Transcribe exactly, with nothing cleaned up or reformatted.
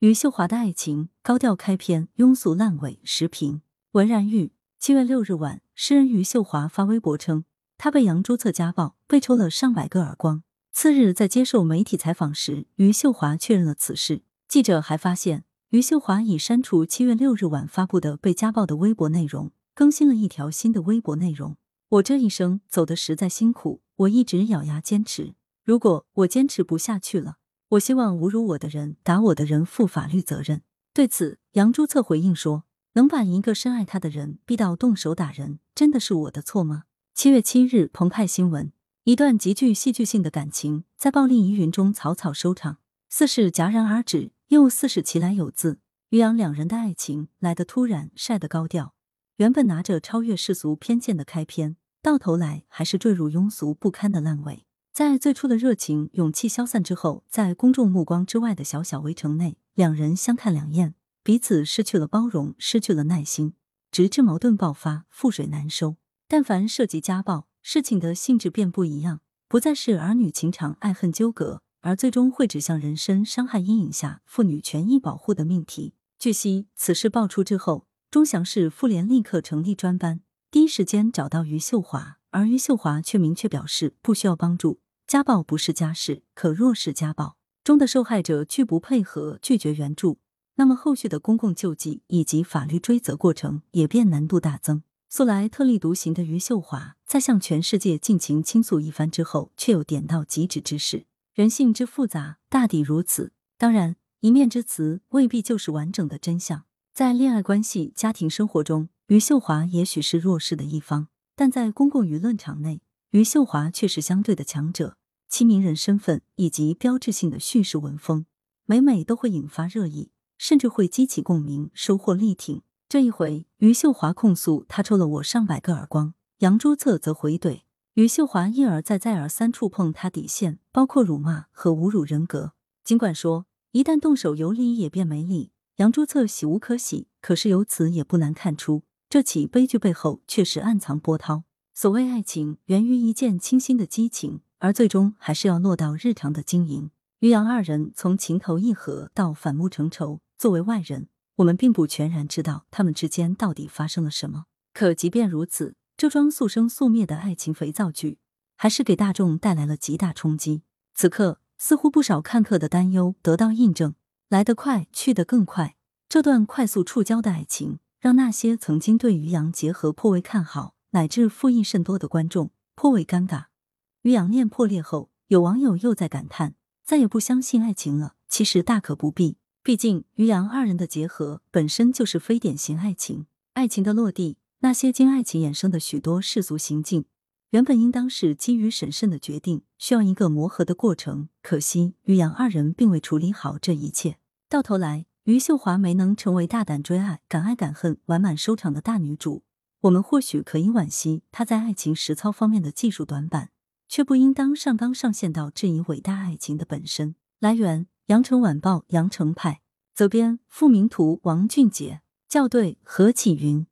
余秀华的爱情高调开篇，庸俗烂尾。时评：文然玉。七月六日晚，诗人余秀华发微博称，她被杨朱策家暴，被抽了上百个耳光。次日在接受媒体采访时，余秀华确认了此事。记者还发现，余秀华已删除七月六日晚发布的被家暴的微博内容，更新了一条新的微博内容。我这一生走得实在辛苦，我一直咬牙坚持。如果我坚持不下去了，我希望侮辱我的人、打我的人负法律责任。对此，杨朱策回应说，能把一个深爱他的人逼到动手打人，真的是我的错吗？七月七日，澎湃新闻。一段极具戏剧性的感情在暴力疑云中草草收场，似是戛然而止，又似是其来有自。余杨两人的爱情来得突然，晒得高调，原本拿着超越世俗偏见的开篇，到头来还是坠入庸俗不堪的烂尾。在最初的热情、勇气消散之后，在公众目光之外的小小围城内，两人相看两厌，彼此失去了包容，失去了耐心，直至矛盾爆发，覆水难收。但凡涉及家暴，事情的性质便不一样，不再是儿女情长、爱恨纠葛，而最终会指向人身伤害阴影下妇女权益保护的命题。据悉，此事爆出之后，钟祥市妇联立刻成立专班，第一时间找到余秀华，而余秀华却明确表示不需要帮助。家暴不是家事，可若是家暴中的受害者拒不配合、拒绝援助，那么后续的公共救济以及法律追责过程也便难度大增。素来特立独行的余秀华，在向全世界尽情倾诉一番之后，却有点到极致之势。人性之复杂，大抵如此。当然，一面之词未必就是完整的真相。在恋爱关系、家庭生活中，余秀华也许是弱势的一方，但在公共舆论场内，余秀华却是相对的强者，其名人身份以及标志性的叙事文风，每每都会引发热议，甚至会激起共鸣，收获力挺。这一回，余秀华控诉他抽了我上百个耳光，杨朱策则回怼。余秀华一而再再而三触碰他底线，包括辱骂和侮辱人格。尽管说，一旦动手有理也便没理，杨朱策喜无可喜，可是由此也不难看出，这起悲剧背后确实暗藏波涛。所谓爱情，源于一见倾心的激情，而最终还是要落到日常的经营。余杨二人从情投意合到反目成仇，作为外人，我们并不全然知道他们之间到底发生了什么。可即便如此，这桩速生速灭的爱情肥皂剧，还是给大众带来了极大冲击。此刻，似乎不少看客的担忧得到印证，来得快，去得更快。这段快速触礁的爱情，让那些曾经对余杨结合颇为看好，乃至附议甚多的观众颇为尴尬。余杨恋破裂后，有网友又在感叹，再也不相信爱情了。其实大可不必，毕竟余杨二人的结合本身就是非典型爱情。爱情的落地，那些经爱情衍生的许多世俗行径，原本应当是基于审慎的决定，需要一个磨合的过程。可惜余杨二人并未处理好这一切，到头来余秀华没能成为大胆追爱、敢爱敢恨、完满收场的大女主。我们或许可以惋惜她在爱情实操方面的技术短板，却不应当上纲上线到质疑伟大爱情的本身。来源：羊城晚报羊城派，责编：付明图，王俊杰，校对：何启云。